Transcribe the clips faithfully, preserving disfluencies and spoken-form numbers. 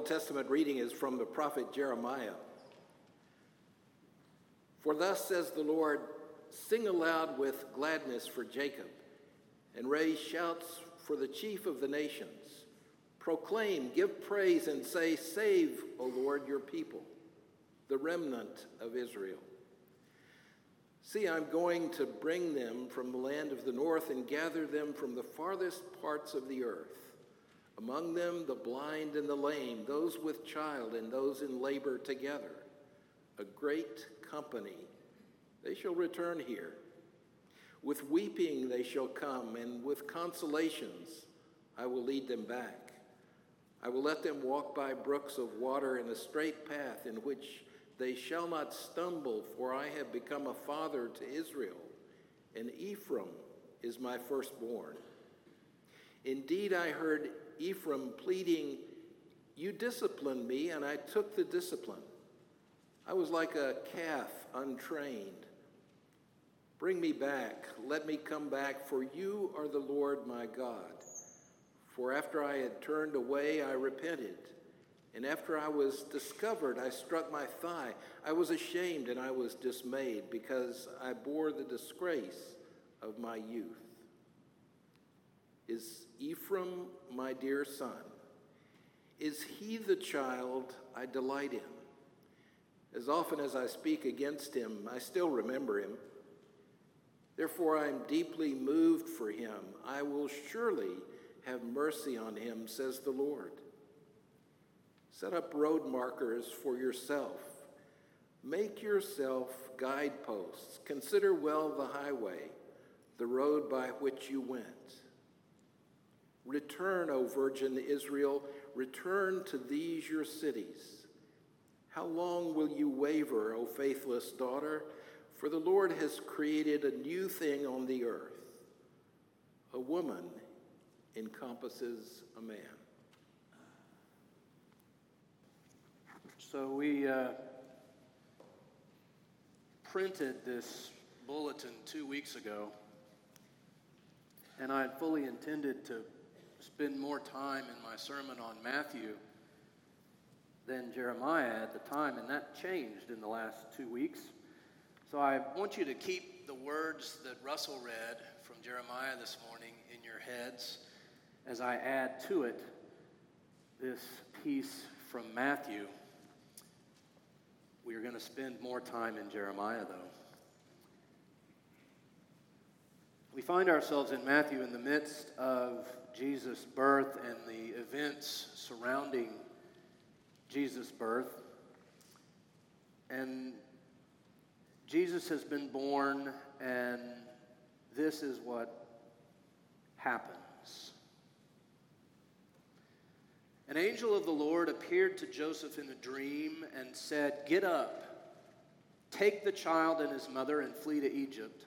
Old Testament reading is from the prophet Jeremiah. For thus says the Lord, sing aloud with gladness for Jacob, and raise shouts for the chief of the nations. Proclaim, give praise, and say, save, O Lord, your people, the remnant of Israel. See, I'm going to bring them from the land of the north and gather them from the farthest parts of the earth. Among them, the blind and the lame, those with child and those in labor together, a great company. They shall return here. With weeping they shall come, and with consolations I will lead them back. I will let them walk by brooks of water in a straight path in which they shall not stumble, for I have become a father to Israel, and Ephraim is my firstborn. Indeed, I heard Ephraim pleading, you disciplined me, and I took the discipline. I was like a calf untrained. Bring me back, let me come back, for you are the Lord my God. For after I had turned away, I repented. And after I was discovered, I struck my thigh. I was ashamed and I was dismayed because I bore the disgrace of my youth. Is Ephraim my dear son? Is he the child I delight in? As often as I speak against him, I still remember him. Therefore, I am deeply moved for him. I will surely have mercy on him, says the Lord. Set up road markers for yourself. Make yourself guideposts. Consider well the highway, the road by which you went. Return, O Virgin Israel, return to these your cities. How long will you waver, O faithless daughter? For the Lord has created a new thing on the earth. A woman encompasses a man. So we uh, printed this bulletin two weeks ago, and I had fully intended to spend more time in my sermon on Matthew than Jeremiah at the time, and that changed in the last two weeks. So I want you to keep the words that Russell read from Jeremiah this morning in your heads as I add to it this piece from Matthew. We are going to spend more time in Jeremiah, though. We find ourselves in Matthew in the midst of Jesus' birth and the events surrounding Jesus' birth. And Jesus has been born, and this is what happens. An angel of the Lord appeared to Joseph in a dream and said, get up, take the child and his mother and flee to Egypt,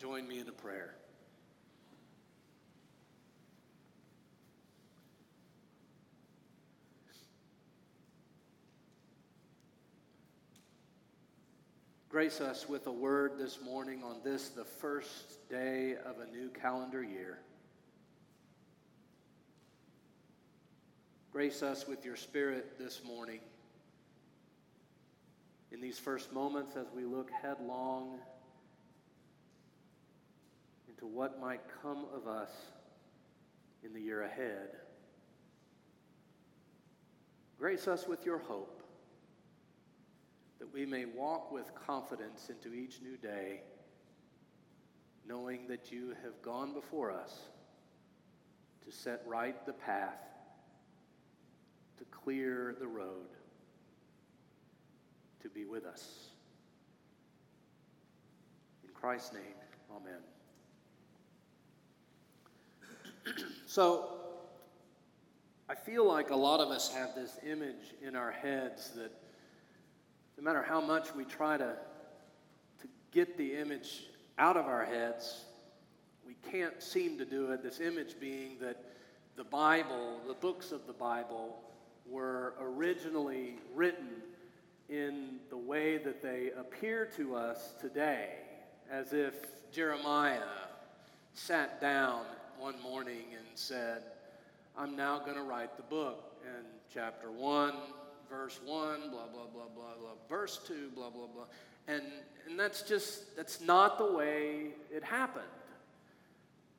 Join me in a prayer. Grace us with a word this morning on this, the first day of a new calendar year. Grace us with your Spirit this morning in these first moments as we look headlong into what might come of us in the year ahead. Grace us with your hope that we may walk with confidence into each new day, knowing that you have gone before us to set right the path, to clear the road, to be with us. In Christ's name, amen. So, I feel like a lot of us have this image in our heads that no matter how much we try to, to get the image out of our heads, we can't seem to do it. This image being that the Bible, the books of the Bible, were originally written in the way that they appear to us today, as if Jeremiah sat down one morning and said, I'm now going to write the book. And chapter one, verse one, blah, blah, blah, blah, blah, verse two, blah, blah, blah. And, and that's just, that's not the way it happened.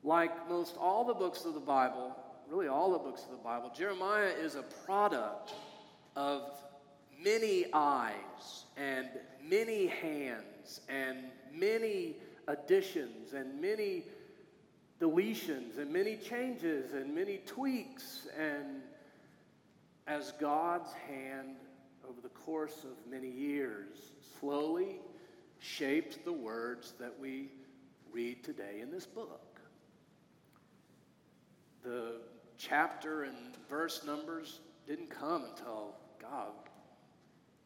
Like most all the books of the Bible, really all the books of the Bible, Jeremiah is a product of many eyes and many hands and many additions and many deletions and many changes and many tweaks, and as God's hand over the course of many years slowly shaped the words that we read today in this book. The chapter and verse numbers didn't come until, God,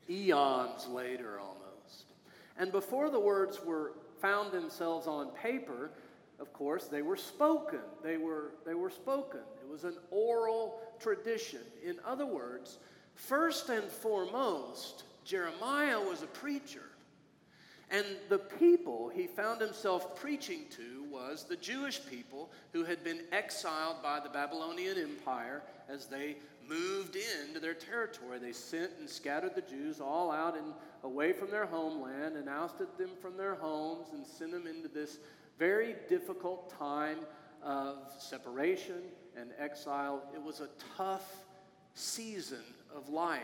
eons later almost. And before the words were found themselves on paper, of course, they were spoken. They were, they were spoken. It was an oral tradition. In other words, first and foremost, Jeremiah was a preacher. And the people he found himself preaching to was the Jewish people who had been exiled by the Babylonian Empire as they moved into their territory. They sent and scattered the Jews all out and away from their homeland and ousted them from their homes and sent them into this very difficult time of separation and exile. It was a tough season of life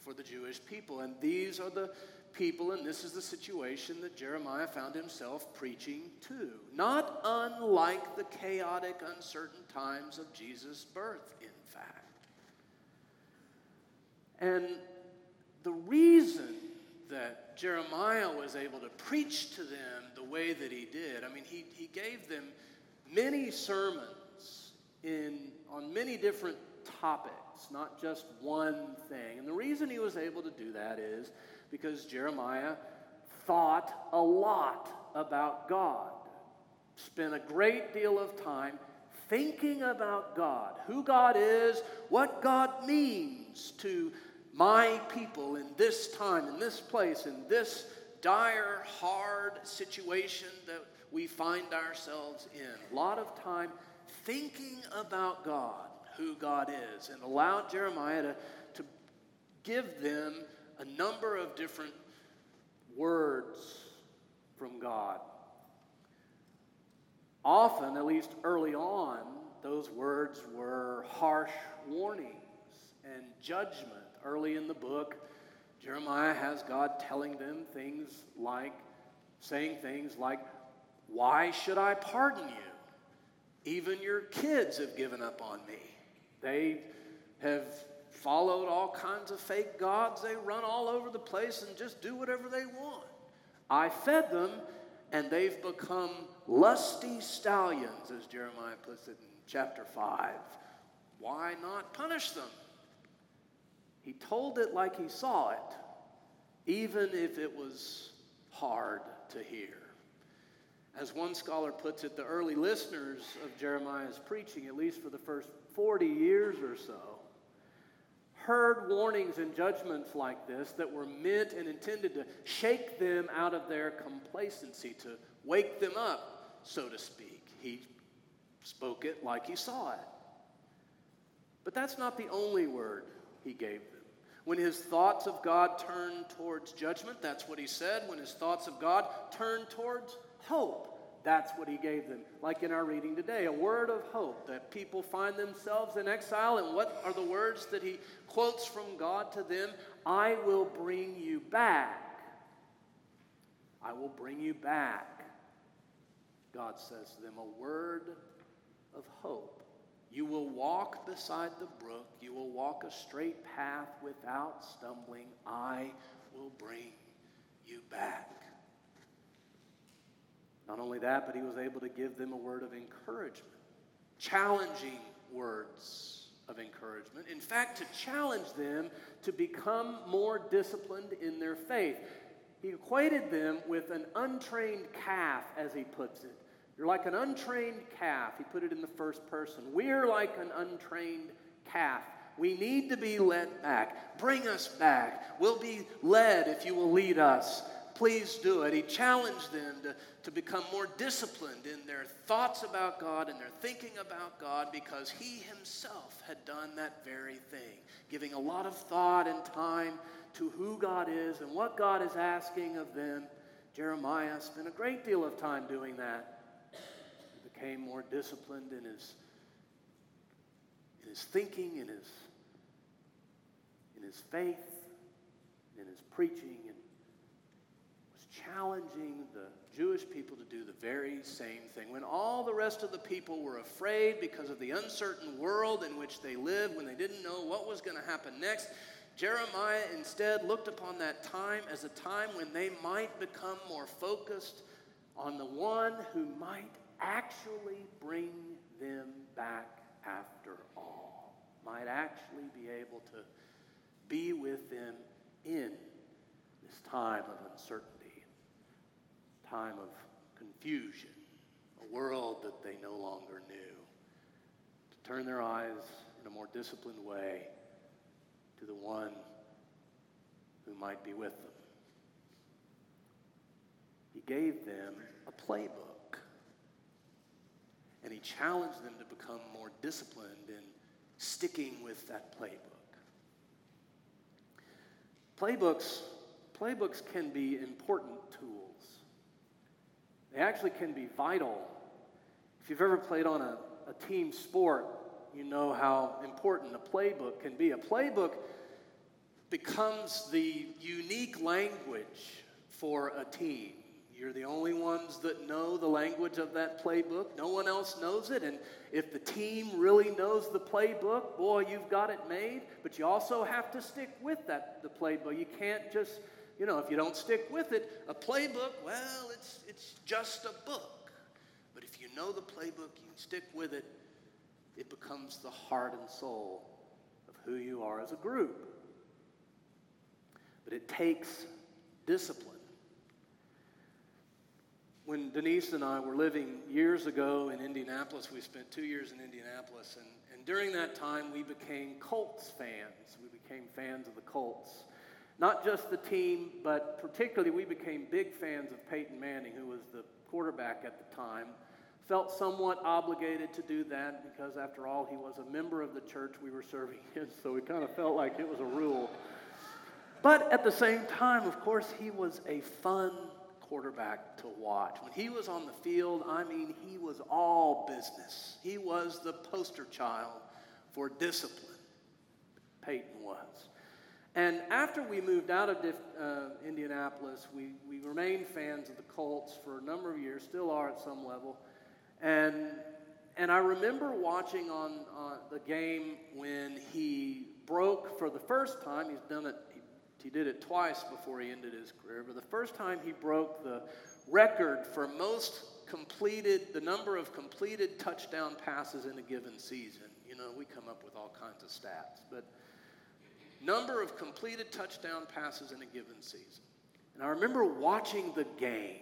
for the Jewish people. And these are the people, and this is the situation that Jeremiah found himself preaching to. Not unlike the chaotic, uncertain times of Jesus' birth, in fact. And the reason that Jeremiah was able to preach to them the way that he did, I mean, he, he gave them many sermons in on many different topics, not just one thing. And the reason he was able to do that is because Jeremiah thought a lot about God, spent a great deal of time thinking about God, who God is, what God means to my people in this time, in this place, in this dire, hard situation that we find ourselves in. A lot of time thinking about God, who God is, and allowed Jeremiah to, to give them a number of different words from God. Often, at least early on, those words were harsh warnings and judgment. Early in the book, Jeremiah has God telling them things like, saying things like, why should I pardon you? Even your kids have given up on me. They have followed all kinds of fake gods. They run all over the place and just do whatever they want. I fed them, and they've become lusty stallions, as Jeremiah puts it in chapter five. Why not punish them? He told it like he saw it, even if it was hard to hear. As one scholar puts it, the early listeners of Jeremiah's preaching, at least for the first forty years or so, heard warnings and judgments like this that were meant and intended to shake them out of their complacency, to wake them up, so to speak. He spoke it like he saw it. But that's not the only word he gave them. When his thoughts of God turned towards judgment, that's what he said. When his thoughts of God turned towards hope, that's what he gave them. Like in our reading today, a word of hope that people find themselves in exile. And what are the words that he quotes from God to them? I will bring you back. I will bring you back, God says to them, a word of hope. You will walk beside the brook. You will walk a straight path without stumbling. I will bring you back. Not only that, but he was able to give them a word of encouragement. Challenging words of encouragement. encouragement. In fact, to challenge them to become more disciplined in their faith. He equated them with an untrained calf, as he puts it. You're like an untrained calf. He put it in the first person. We're like an untrained calf. We need to be led back. Bring us back. We'll be led if you will lead us. Please do it. He challenged them to, to become more disciplined in their thoughts about God and their thinking about God, because he himself had done that very thing, giving a lot of thought and time to who God is and what God is asking of them. Jeremiah spent a great deal of time doing that. He became more disciplined in his, in his thinking, in his, in his faith, in his preaching, and challenging the Jewish people to do the very same thing. When all the rest of the people were afraid because of the uncertain world in which they lived, when they didn't know what was going to happen next, Jeremiah instead looked upon that time as a time when they might become more focused on the one who might actually bring them back after all, might actually be able to be with them in this time of uncertainty, time of confusion, a world that they no longer knew, to turn their eyes in a more disciplined way to the one who might be with them. He gave them a playbook, and he challenged them to become more disciplined in sticking with that playbook. Playbooks, playbooks can be important tools. They actually can be vital. If you've ever played on a, a team sport, you know how important a playbook can be. A playbook becomes the unique language for a team. You're the only ones that know the language of that playbook. No one else knows it. And if the team really knows the playbook, boy, you've got it made. But you also have to stick with that the playbook. You can't just... You know, if you don't stick with it, a playbook, well, it's it's just a book. But if you know the playbook, you stick with it, it becomes the heart and soul of who you are as a group. But it takes discipline. When Denise and I were living years ago in Indianapolis, we spent two years in Indianapolis, and, and during that time, we became Colts fans. We became fans of the Colts. Not just the team, but particularly we became big fans of Peyton Manning, who was the quarterback at the time. Felt somewhat obligated to do that because, after all, he was a member of the church we were serving in, so we kind of felt like it was a rule. But at the same time, of course, he was a fun quarterback to watch. When he was on the field, I mean, he was all business. He was the poster child for discipline. Peyton was. And after we moved out of uh, Indianapolis, we, we remained fans of the Colts for a number of years, still are at some level. And and I remember watching on, on the game when he broke for the first time. He's done it. He, he did it twice before he ended his career. But the first time he broke the record for most completed, the number of completed touchdown passes in a given season. You know, we come up with all kinds of stats, but number of completed touchdown passes in a given season. And I remember watching the game,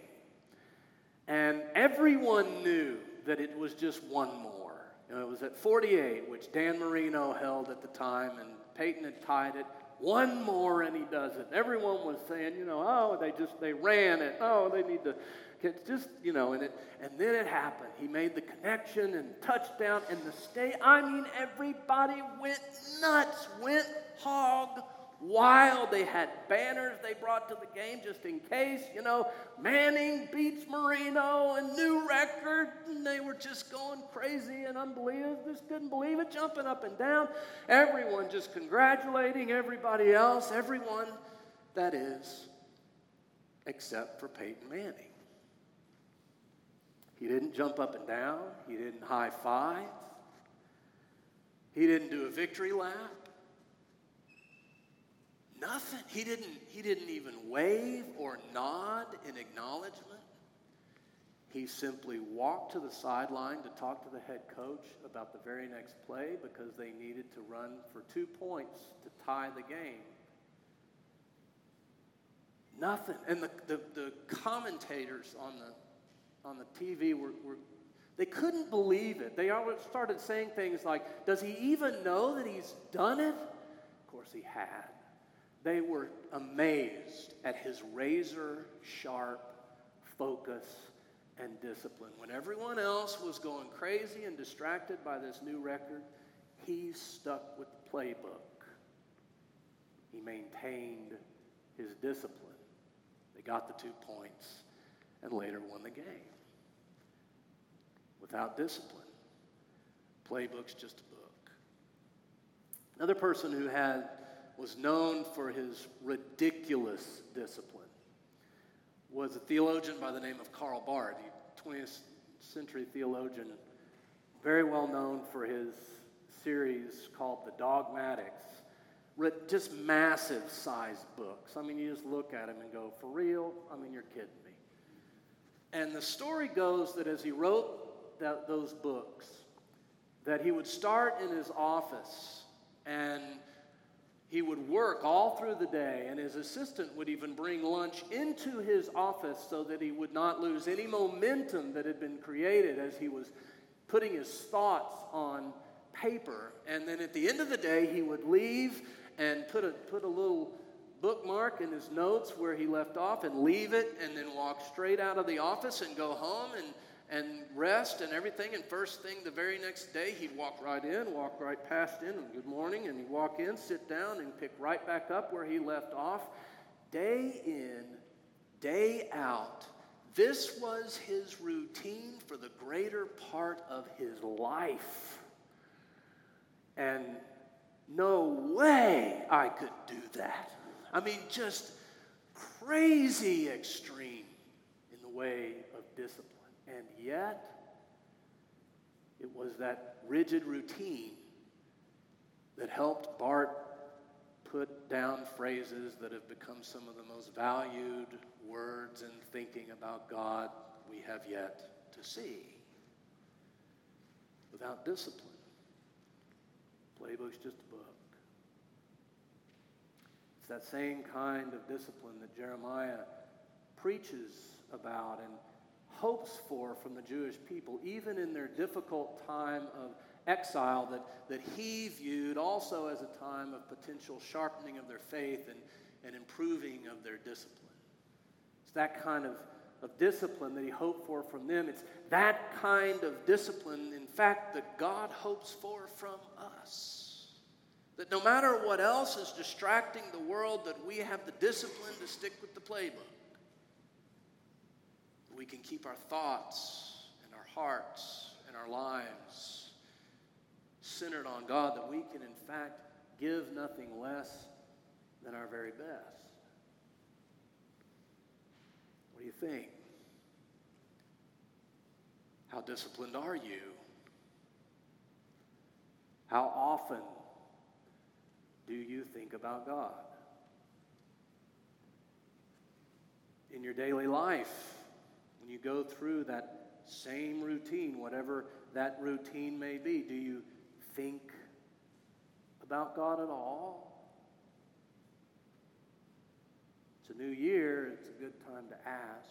and everyone knew that it was just one more. You know, it was at forty-eight, which Dan Marino held at the time, and Peyton had tied it. One more, and he does it. Everyone was saying, you know, oh, they just, they ran it. Oh, they need to, it's just, you know, and it, and then it happened. He made the connection and touchdown and the stay. I mean, everybody went nuts, went hog wild. They had banners they brought to the game just in case, you know, Manning beats Marino, a new record, and they were just going crazy and unbelievable, just couldn't believe it, jumping up and down, everyone just congratulating everybody else, everyone, that is, except for Peyton Manning. He didn't jump up and down, he didn't high-five, he didn't do a victory lap. Nothing. He didn't, he didn't even wave or nod in acknowledgement. He simply walked to the sideline to talk to the head coach about the very next play because they needed to run for two points to tie the game. Nothing. And the, the, the commentators on the on the T V were, were they couldn't believe it. They always started saying things like, does he even know that he's done it? Of course he had. They were amazed at his razor-sharp focus and discipline. When everyone else was going crazy and distracted by this new record, he stuck with the playbook. He maintained his discipline. They got the two points and later won the game. Without discipline, playbook's just a book. Another person who had was known for his ridiculous discipline was a theologian by the name of Karl Barth, a twentieth century theologian, very well known for his series called The Dogmatics. Just massive sized books. I mean, you just look at him and go, for real? I mean, you're kidding me. And the story goes that as he wrote that, those books, that he would start in his office and he would work all through the day, and his assistant would even bring lunch into his office so that he would not lose any momentum that had been created as he was putting his thoughts on paper. And then at the end of the day, he would leave and put a, put a little bookmark in his notes where he left off and leave it, and then walk straight out of the office and go home and, and rest and everything. And first thing the very next day, he'd walk right in, walk right past in, and good morning, and he'd walk in, sit down, and pick right back up where he left off. Day in, day out, this was his routine for the greater part of his life. And no way I could do that. I mean, just crazy extreme in the way of discipline. And yet, it was that rigid routine that helped Bart put down phrases that have become some of the most valued words in thinking about God we have yet to see. Without discipline, playbook's just a book. It's that same kind of discipline that Jeremiah preaches about and hopes for from the Jewish people, even in their difficult time of exile that, that he viewed also as a time of potential sharpening of their faith and, and improving of their discipline. It's that kind of, of discipline that he hoped for from them. It's that kind of discipline, in fact, that God hopes for from us. That no matter what else is distracting the world, that we have the discipline to stick with the playbook. We can keep our thoughts and our hearts and our lives centered on God, that we can, in fact, give nothing less than our very best. What do you think? How disciplined are you? How often do you think about God? In your daily life, when you go through that same routine, whatever that routine may be, do you think about God at all? It's a new year. It's a good time to ask.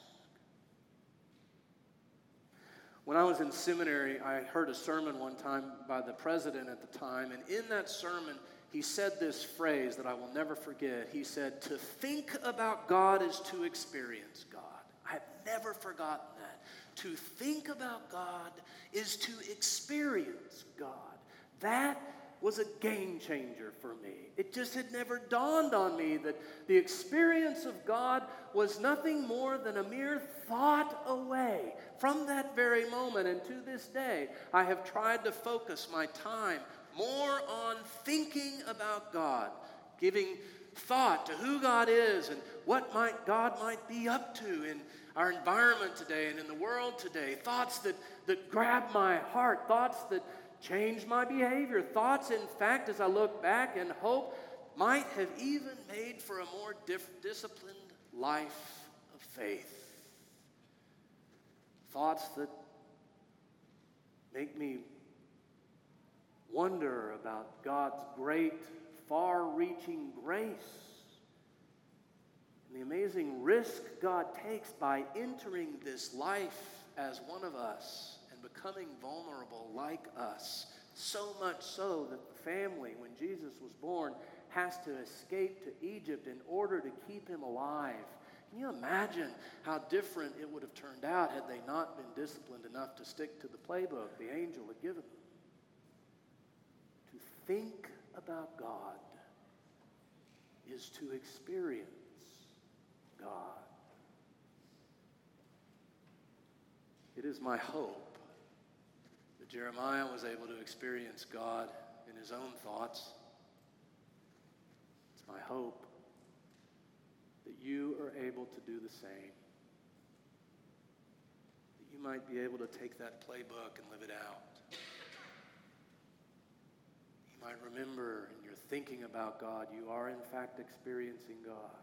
When I was in seminary, I heard a sermon one time by the president at the time, and in that sermon, he said this phrase that I will never forget. He said, "To think about God is to experience God." I've never forgotten that. To think about God is to experience God. That was a game changer for me. It just had never dawned on me that the experience of God was nothing more than a mere thought away from that very moment. And to this day, I have tried to focus my time more on thinking about God, giving thought to who God is and what might God might be up to in our environment today and in the world today. Thoughts that, that grab my heart. Thoughts that change my behavior. Thoughts, in fact, as I look back and hope, might have even made for a more diff- disciplined life of faith. thoughts that make me wonder about God's great, far-reaching grace and the amazing risk God takes by entering this life as one of us and becoming vulnerable like us, so much so that the family, when Jesus was born, has to escape to Egypt in order to keep him alive. Can you imagine how different it would have turned out had they not been disciplined enough to stick to the playbook the angel had given them? To think about God is to experience God. It is my hope that Jeremiah was able to experience God in his own thoughts. It's my hope that you are able to do the same, that you might be able to take that playbook and live it out. You might remember in your thinking about God, you are in fact experiencing God.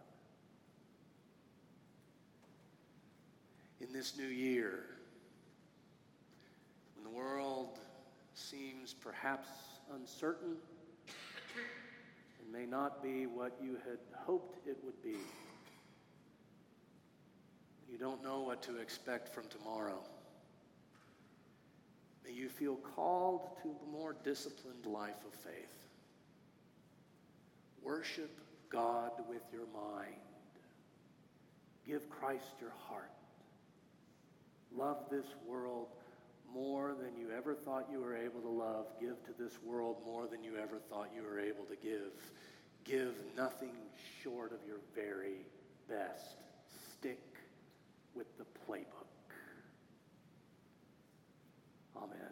In this new year, when the world seems perhaps uncertain and may not be what you had hoped it would be, you don't know what to expect from tomorrow, may you feel called to a more disciplined life of faith. Worship God with your mind. Give Christ your heart. Love this world more than you ever thought you were able to love. Give to this world more than you ever thought you were able to give. Give nothing short of your very best. Stick with the playbook. Amen.